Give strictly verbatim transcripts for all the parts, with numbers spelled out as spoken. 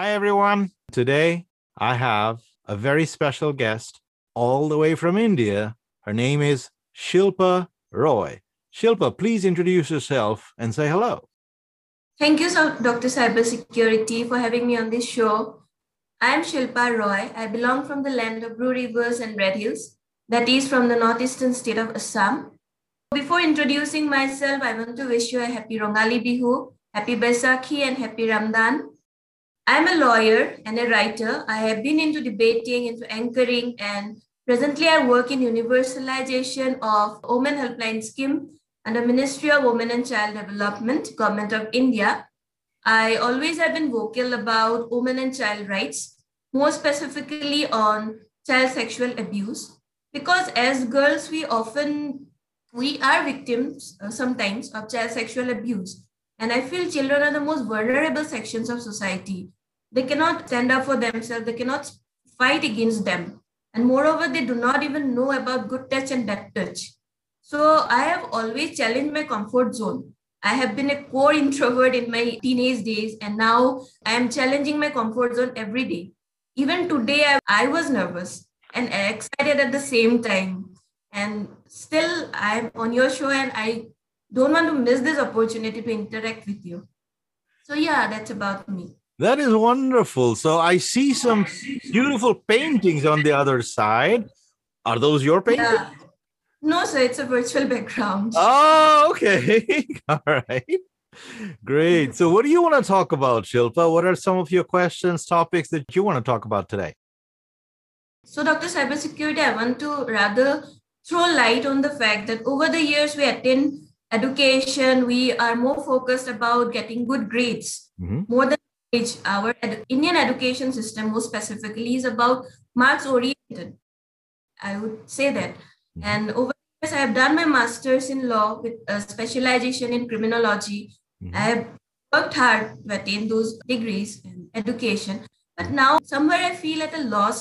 Hi, everyone. Today, I have a very special guest all the way from India. Her name is Shilpa Roy. Shilpa, please introduce yourself and say hello. Thank you, Doctor Cybersecurity, for having me on this show. I am Shilpa Roy. I belong from the land of Blue Rivers and Red Hills, that is from the northeastern state of Assam. Before introducing myself, I want to wish you a happy Rongali Bihu, happy Baisakhi, and happy Ramadan. I'm a lawyer and a writer. I have been into debating, into anchoring, and presently I work in universalization of Women Helpline Scheme under Ministry of Women and Child Development, Government of India. I always have been vocal about women and child rights, more specifically on child sexual abuse, because as girls, we often, we are victims uh, sometimes of child sexual abuse. And I feel children are the most vulnerable sections of society. They cannot stand up for themselves. They cannot fight against them. And moreover, they do not even know about good touch and bad touch. So I have always challenged my comfort zone. I have been a core introvert in my teenage days, and now I am challenging my comfort zone every day. Even today, I, I was nervous and excited at the same time. And still, I'm on your show, and I don't want to miss this opportunity to interact with you. So yeah, that's about me. That is wonderful. So I see some beautiful paintings on the other side. Are those your paintings? Yeah. No, sir. It's a virtual background. Oh, okay. All right. Great. So what do you want to talk about, Shilpa? What are some of your questions, topics that you want to talk about today? So Doctor Cybersecurity, I want to rather throw light on the fact that over the years we attend education, we are more focused about getting good grades. Mm-hmm. More than age, our ed- Indian education system, more specifically, is about marks oriented. I would say that. Mm-hmm. And over the years, I have done my master's in law with a specialization in criminology. Mm-hmm. I have worked hard to attain those degrees in education. But now somewhere I feel at a loss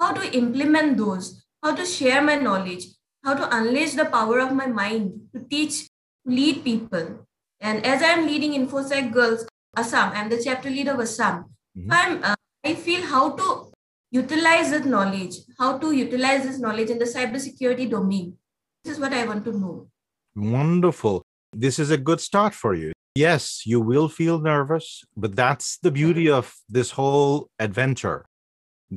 how to implement those, how to share my knowledge, how to unleash the power of my mind to teach, lead people. And as I'm leading InfoSec Girls, Assam, I'm the chapter lead of Assam. Mm-hmm. I'm, uh, I feel how to utilize this knowledge, how to utilize this knowledge in the cybersecurity domain. This is what I want to know. Wonderful. This is a good start for you. Yes, you will feel nervous, but that's the beauty of this whole adventure.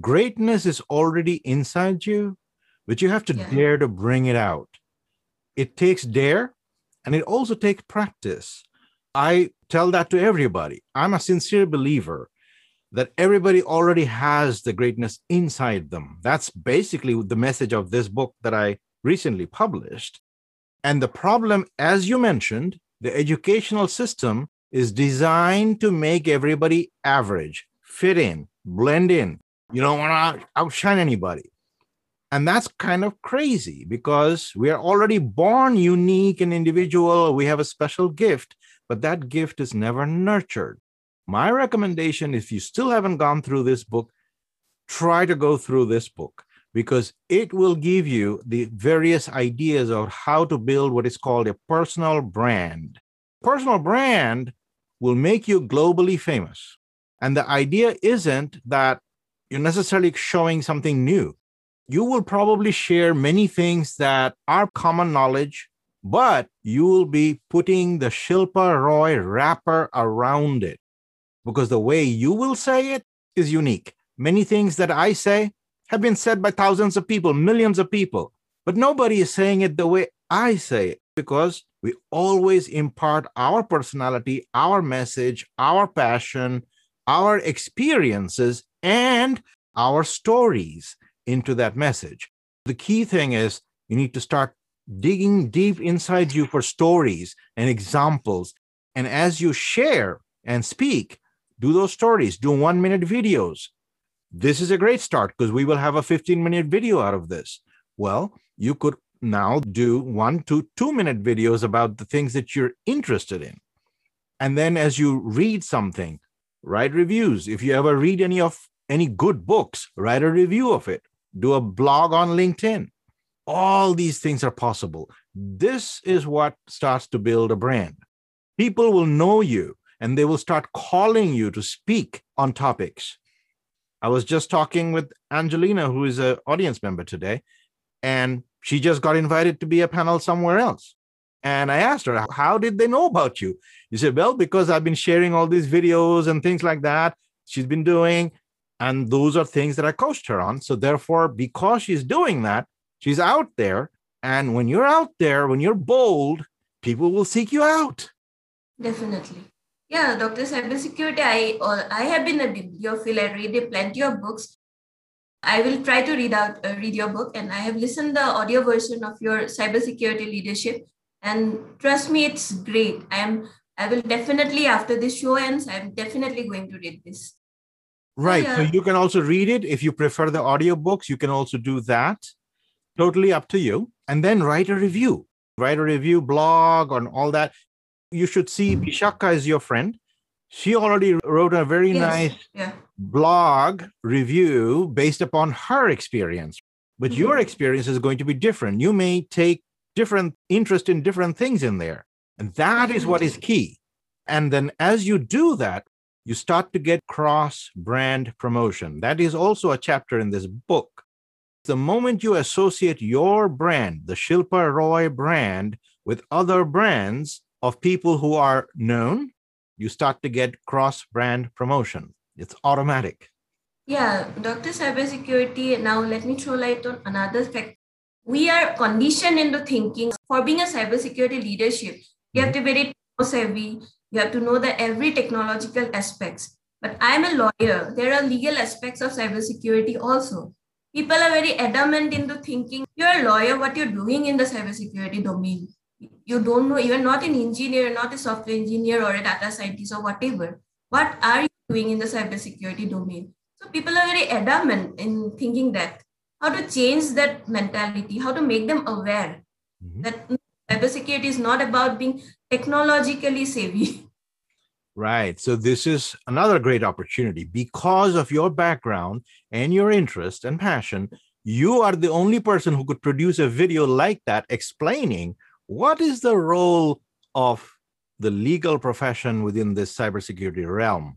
Greatness is already inside you, but you have to yeah. dare to bring it out. It takes dare, and it also takes practice. I tell that to everybody. I'm a sincere believer that everybody already has the greatness inside them. That's basically the message of this book that I recently published. And the problem, as you mentioned, the educational system is designed to make everybody average, fit in, blend in. You don't want to outshine anybody. And that's kind of crazy because we are already born unique and individual. We have a special gift, but that gift is never nurtured. My recommendation, if you still haven't gone through this book, try to go through this book because it will give you the various ideas of how to build what is called a personal brand. Personal brand will make you globally famous. And the idea isn't that you're necessarily showing something new. You will probably share many things that are common knowledge, but you will be putting the Shilpa Roy wrapper around it because the way you will say it is unique. Many things that I say have been said by thousands of people, millions of people, but nobody is saying it the way I say it because we always impart our personality, our message, our passion, our experiences, and our stories into that message. The key thing is you need to start digging deep inside you for stories and examples. And as you share and speak, do those stories, do one minute videos. This is a great start because we will have a fifteen minute video out of this. Well, you could now do one to two minute videos about the things that you're interested in. And then as you read something, write reviews. If you ever read any of any good books, write a review of it. Do a blog on LinkedIn. All these things are possible. This is what starts to build a brand. People will know you and they will start calling you to speak on topics. I was just talking with Angelina, who is an audience member today, and she just got invited to be a panel somewhere else. And I asked her, how did they know about you? She said, well, because I've been sharing all these videos and things like that she's been doing. And those are things that I coached her on. So therefore, because she's doing that, she's out there. And when you're out there, when you're bold, people will seek you out. Definitely. Yeah, Doctor Cybersecurity, I, I have been a bibliophile. I read plenty of books. I will try to read out, uh, read your book. And I have listened to the audio version of your cybersecurity leadership. And trust me, it's great. I'm, I will definitely, after this show ends, I'm definitely going to read this. Right. Yeah. So you can also read it. If you prefer the audiobooks, you can also do that. Totally up to you. And then write a review. Write a review, blog, and all that. You should see Bishakha is your friend. She already wrote a very yes. nice yeah. blog review based upon her experience. But mm-hmm. your experience is going to be different. You may take different interest in different things in there. And that is what is key. And then as you do that, you start to get cross-brand promotion. That is also a chapter in this book. The moment you associate your brand, the Shilpa Roy brand, with other brands of people who are known, you start to get cross-brand promotion. It's automatic. Yeah, Doctor Cybersecurity, now let me throw light on another factor. We are conditioned into thinking for being a cybersecurity leadership, you have to be very savvy. You have to know the every technological aspects. But I'm a lawyer. There are legal aspects of cybersecurity also. People are very adamant into thinking you're a lawyer, what you're doing in the cybersecurity domain. You don't know, you're not an engineer, you're not a software engineer or a data scientist or whatever. What are you doing in the cybersecurity domain? So people are very adamant in thinking that. How to change that mentality, how to make them aware mm-hmm. that cybersecurity is not about being technologically savvy. Right. So this is another great opportunity. Because of your background and your interest and passion, you are the only person who could produce a video like that explaining what is the role of the legal profession within this cybersecurity realm.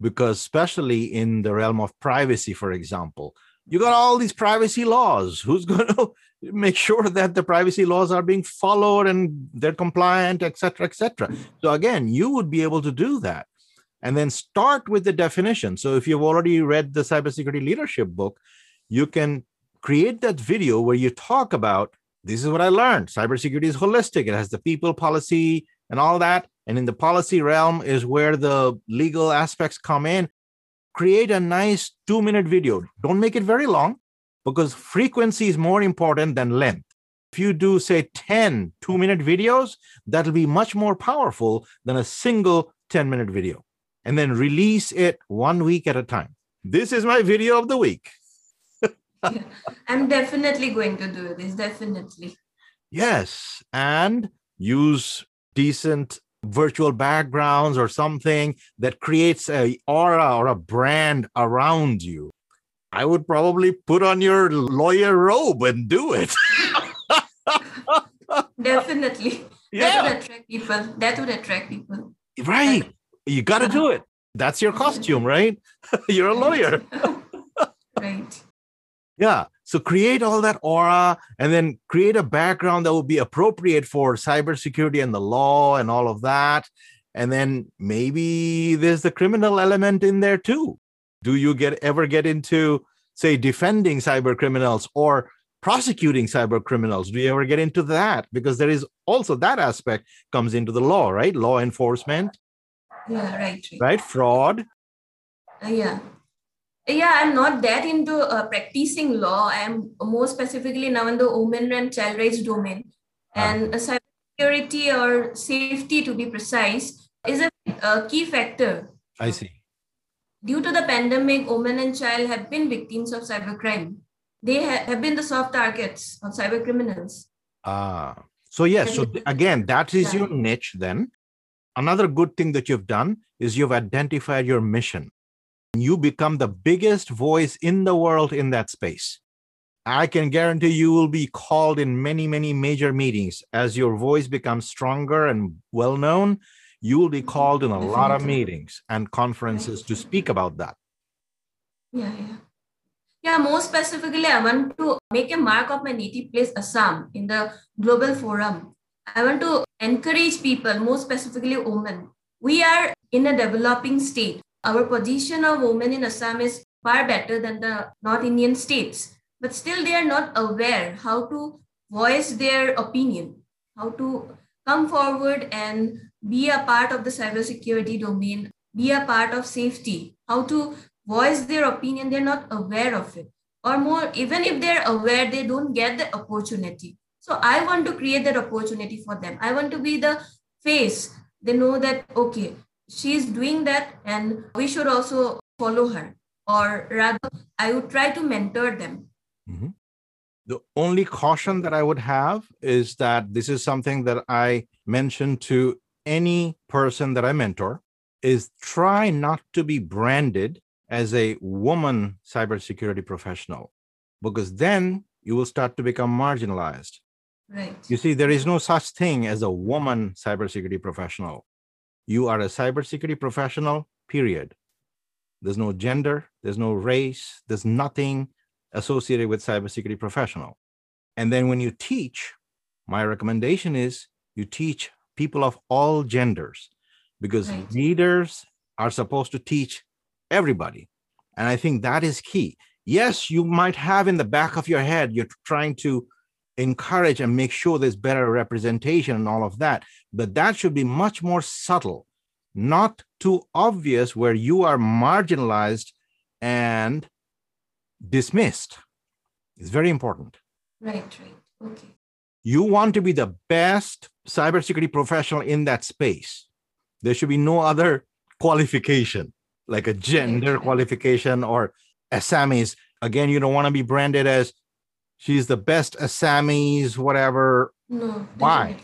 Because especially in the realm of privacy, for example, you got all these privacy laws. Who's going to make sure that the privacy laws are being followed and they're compliant, et cetera, et cetera? So again, you would be able to do that. And then start with the definition. So if you've already read the Cybersecurity Leadership book, you can create that video where you talk about, this is what I learned. Cybersecurity is holistic. It has the people policy and all that. And in the policy realm is where the legal aspects come in. Create a nice two-minute video. Don't make it very long because frequency is more important than length. If you do, say, ten two-minute videos, that'll be much more powerful than a single ten-minute video. And then release it one week at a time. This is my video of the week. Yeah, I'm definitely going to do this, definitely. Yes, and use decent virtual backgrounds or something that creates a aura or a brand around you. I would probably put on your lawyer robe and do it. Definitely. Yeah. That would attract people. That would attract people. Right. That... You got to do it. That's your costume, right? You're a lawyer. Right. Yeah. So create all that aura and then create a background that will be appropriate for cybersecurity and the law and all of that. And then maybe there's the criminal element in there too. Do you get ever get into, say, defending cyber criminals or prosecuting cyber criminals? Do you ever get into that? Because there is also that aspect comes into the law, right? Law enforcement. Yeah, right. Right. right? Fraud. Uh, yeah. Yeah, I'm not that into uh, practicing law. I'm more specifically now in the women and child rights domain. And uh, cybersecurity or safety, to be precise, is a, a key factor. I see. Due to the pandemic, women and child have been victims of cybercrime. They ha- have been the soft targets of cybercriminals. Ah, so yes. Yeah, so th- again, that is your niche then. Another good thing that you've done is you've identified your mission. You become the biggest voice in the world in that space. I can guarantee you will be called in many, many major meetings. As your voice becomes stronger and well-known, you will be called in a lot of meetings and conferences to speak about that. Yeah, yeah. Yeah, more specifically, I want to make a mark of my native place, Assam, in the global forum. I want to encourage people, more specifically women. We are in a developing state. Our position of women in Assam is far better than the North Indian states. But still, they are not aware how to voice their opinion, how to come forward and be a part of the cybersecurity domain, be a part of safety, how to voice their opinion. They're not aware of it, or more, even if they're aware, they don't get the opportunity. So I want to create that opportunity for them. I want to be the face. They know that, okay, she's doing that and we should also follow her, or rather I would try to mentor them. Mm-hmm. The only caution that I would have is that this is something that I mention to any person that I mentor, is try not to be branded as a woman cybersecurity professional, because then you will start to become marginalized. Right. You see, there is no such thing as a woman cybersecurity professional. You are a cybersecurity professional, period. There's no gender, there's no race, there's nothing associated with cybersecurity professional. And then when you teach, my recommendation is you teach people of all genders, because right. leaders are supposed to teach everybody. And I think that is key. Yes, you might have in the back of your head, you're trying to encourage and make sure there's better representation and all of that, but that should be much more subtle, not too obvious where you are marginalized and dismissed. It's very important. Right, right. Okay. You want to be the best cybersecurity professional in that space. There should be no other qualification, like a gender qualification or Assamese. Again, you don't want to be branded as she's the best Assamese, whatever. No. Why?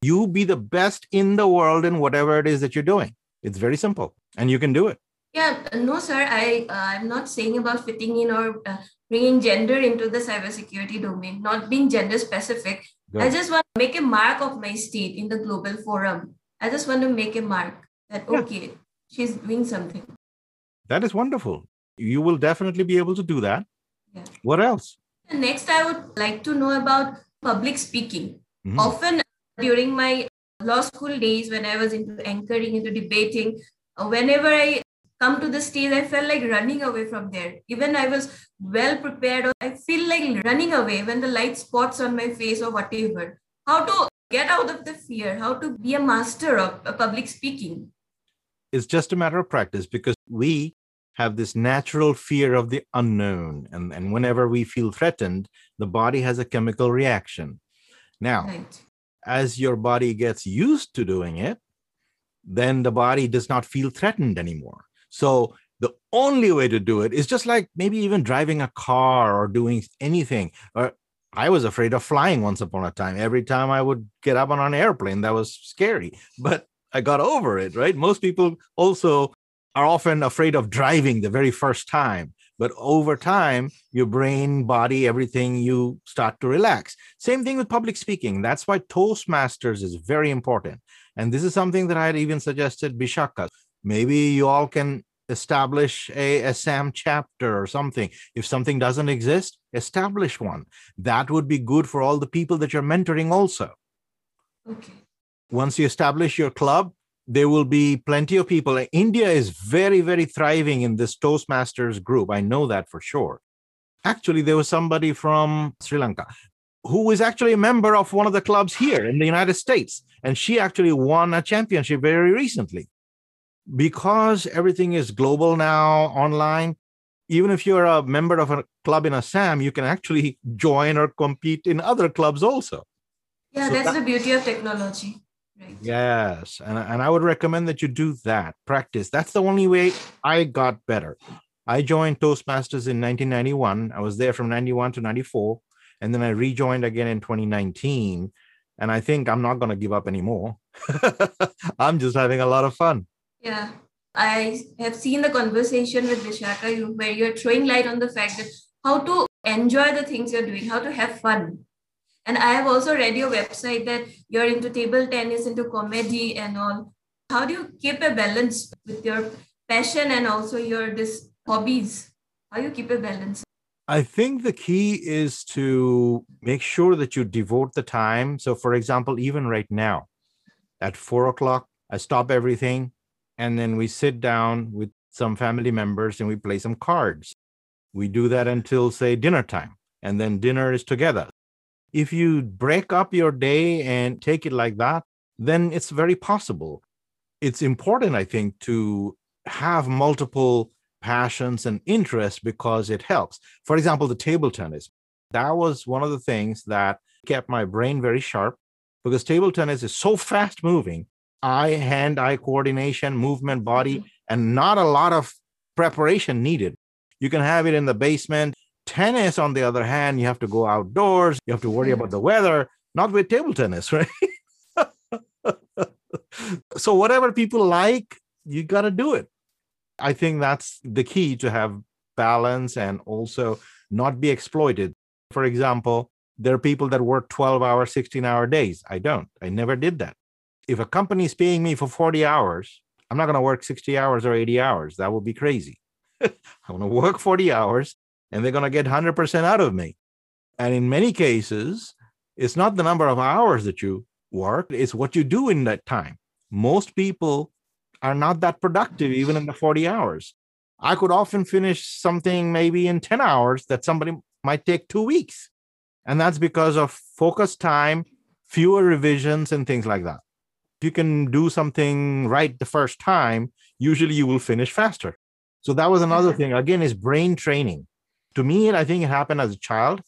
You be the best in the world in whatever it is that you're doing. It's very simple and you can do it. Yeah, no, sir. I, uh, I'm not saying about fitting in or uh, bringing gender into the cybersecurity domain, not being gender specific. Good. I just want to make a mark of my state in the global forum. I just want to make a mark that, yeah. okay, she's doing something. That is wonderful. You will definitely be able to do that. Yeah. What else? Next, I would like to know about public speaking. Mm-hmm. Often during my law school days, when I was into anchoring, into debating, whenever I come to the stage, I felt like running away from there. Even I was well prepared. I feel like running away when the light spots on my face or whatever. How to get out of the fear, how to be a master of public speaking. It's just a matter of practice, because we have this natural fear of the unknown. And, and whenever we feel threatened, the body has a chemical reaction. Now, right. as your body gets used to doing it, then the body does not feel threatened anymore. So the only way to do it is just like maybe even driving a car or doing anything. Or I was afraid of flying once upon a time. Every time I would get up on an airplane, that was scary, but I got over it, right? Most people also are often afraid of driving the very first time, but over time, your brain, body, everything, you start to relax. Same thing with public speaking. That's why Toastmasters is very important. And this is something that I had even suggested Bishakha. Maybe you all can establish a Assam chapter or something. If something doesn't exist, establish one. That would be good for all the people that you're mentoring also. Okay. Once you establish your club, there will be plenty of people. India is very, very thriving in this Toastmasters group. I know that for sure. Actually, there was somebody from Sri Lanka who is actually a member of one of the clubs here in the United States. And she actually won a championship very recently. Because everything is global now, online, even if you're a member of a club in Assam, you can actually join or compete in other clubs also. Yeah, so that's that, the beauty of technology. Right. Yes, and, and I would recommend that you do that, practice. That's the only way I got better. I joined Toastmasters in nineteen ninety-one. I was there from ninety-one to ninety-four, and then I rejoined again in twenty nineteen, and I think I'm not going to give up anymore. I'm just having a lot of fun. Yeah, I have seen the conversation with Bishakha where you're throwing light on the fact that how to enjoy the things you're doing, how to have fun. And I have also read your website that you're into table tennis, into comedy and all. How do you keep a balance with your passion and also your this hobbies? How do you keep a balance? I think the key is to make sure that you devote the time. So for example, even right now at four o'clock, I stop everything and then we sit down with some family members and we play some cards. We do that until, say, dinner time, and then dinner is together. If you break up your day and take it like that, then it's very possible. It's important, I think, to have multiple passions and interests because it helps. For example, the table tennis. That was one of the things that kept my brain very sharp because table tennis is so fast moving. Eye, hand, eye coordination, movement, body, and not a lot of preparation needed. You can have it in the basement. Tennis, on the other hand, you have to go outdoors. You have to worry about the weather, not with table tennis, right? So whatever people like, you got to do it. I think that's the key to have balance and also not be exploited. For example, there are people that work twelve-hour, sixteen-hour days. I don't. I never did that. If a company is paying me for forty hours, I'm not going to work sixty hours or eighty hours. That would be crazy. I'm going to work forty hours and they're going to get one hundred percent out of me. And in many cases, it's not the number of hours that you work, it's what you do in that time. Most people are not that productive even in the forty hours. I could often finish something maybe in ten hours that somebody might take two weeks. And that's because of focus time, fewer revisions and things like that. If you can do something right the first time, usually you will finish faster. So that was another thing. Again, is brain training. To me, I think it happened as a child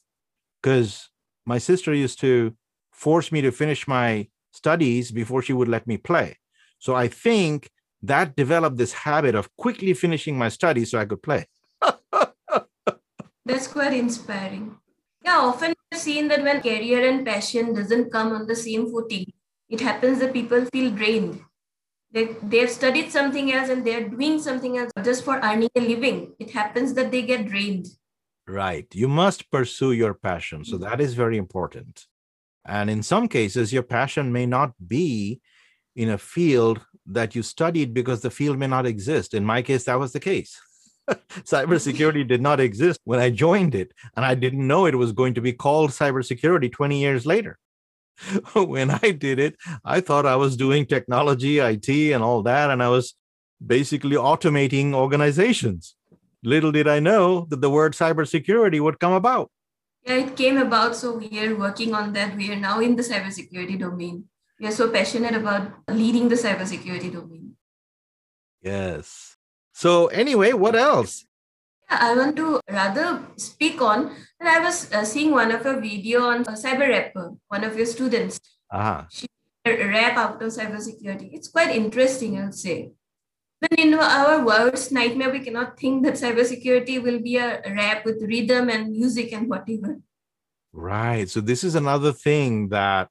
because my sister used to force me to finish my studies before she would let me play. So I think that developed this habit of quickly finishing my studies so I could play. That's quite inspiring. Yeah, often I've seen that when career and passion doesn't come on the same footing, it happens that people feel drained. They, they've studied something else and they're doing something else just for earning a living. It happens that they get drained. Right. You must pursue your passion. So that is very important. And in some cases, your passion may not be in a field that you studied because the field may not exist. In my case, that was the case. Cybersecurity did not exist when I joined it. And I didn't know it was going to be called cybersecurity twenty years later. When I did it, I thought I was doing technology, I T, and all that, and I was basically automating organizations. Little did I know that the word cybersecurity would come about. Yeah, it came about, so we are working on that. We are now in the cybersecurity domain. We are so passionate about leading the cybersecurity domain. Yes. So anyway, what else? Yeah, I want to rather speak on and I was uh, seeing one of your video on a cyber rapper, one of your students. Uh-huh. She rap out of cybersecurity. It's quite interesting, I'll say. But in our worst nightmare, we cannot think that cybersecurity will be a rap with rhythm and music and whatever. Right. So this is another thing that,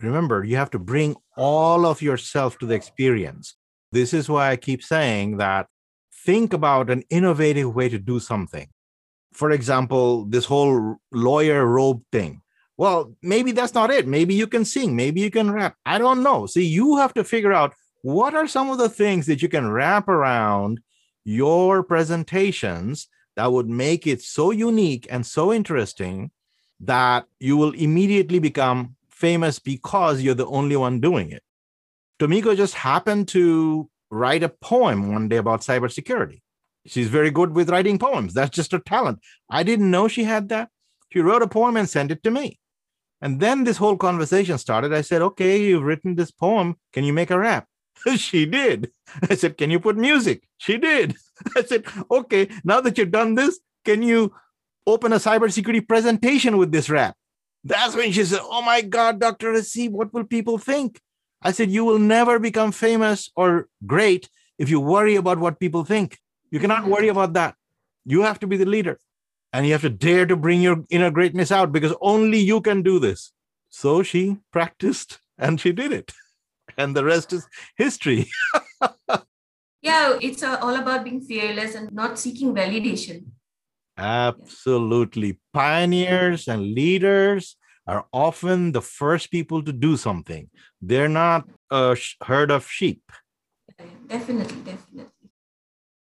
remember, you have to bring all of yourself to the experience. This is why I keep saying that think about an innovative way to do something. For example, this whole lawyer robe thing. Well, maybe that's not it. Maybe you can sing. Maybe you can rap. I don't know. See, you have to figure out what are some of the things that you can wrap around your presentations that would make it so unique and so interesting that you will immediately become famous because you're the only one doing it. Tomiko just happened to write a poem one day about cybersecurity. She's very good with writing poems. That's just her talent. I didn't know she had that. She wrote a poem and sent it to me. And then this whole conversation started. I said, okay, you've written this poem. Can you make a rap? She did. I said, can you put music? She did. I said, okay, now that you've done this, can you open a cybersecurity presentation with this rap? That's when she said, oh my God, Doctor Hasib, what will people think? I said, you will never become famous or great if you worry about what people think. You cannot worry about that. You have to be the leader and you have to dare to bring your inner greatness out because only you can do this. So she practiced and she did it. And the rest is history. Yeah, it's all about being fearless and not seeking validation. Absolutely. Pioneers and leaders are often the first people to do something. They're not a herd of sheep. Definitely, definitely.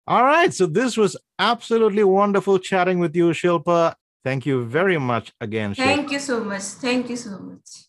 All right. So this was absolutely wonderful chatting with you, Shilpa. Thank you very much again. Shilpa. Thank you so much. Thank you so much.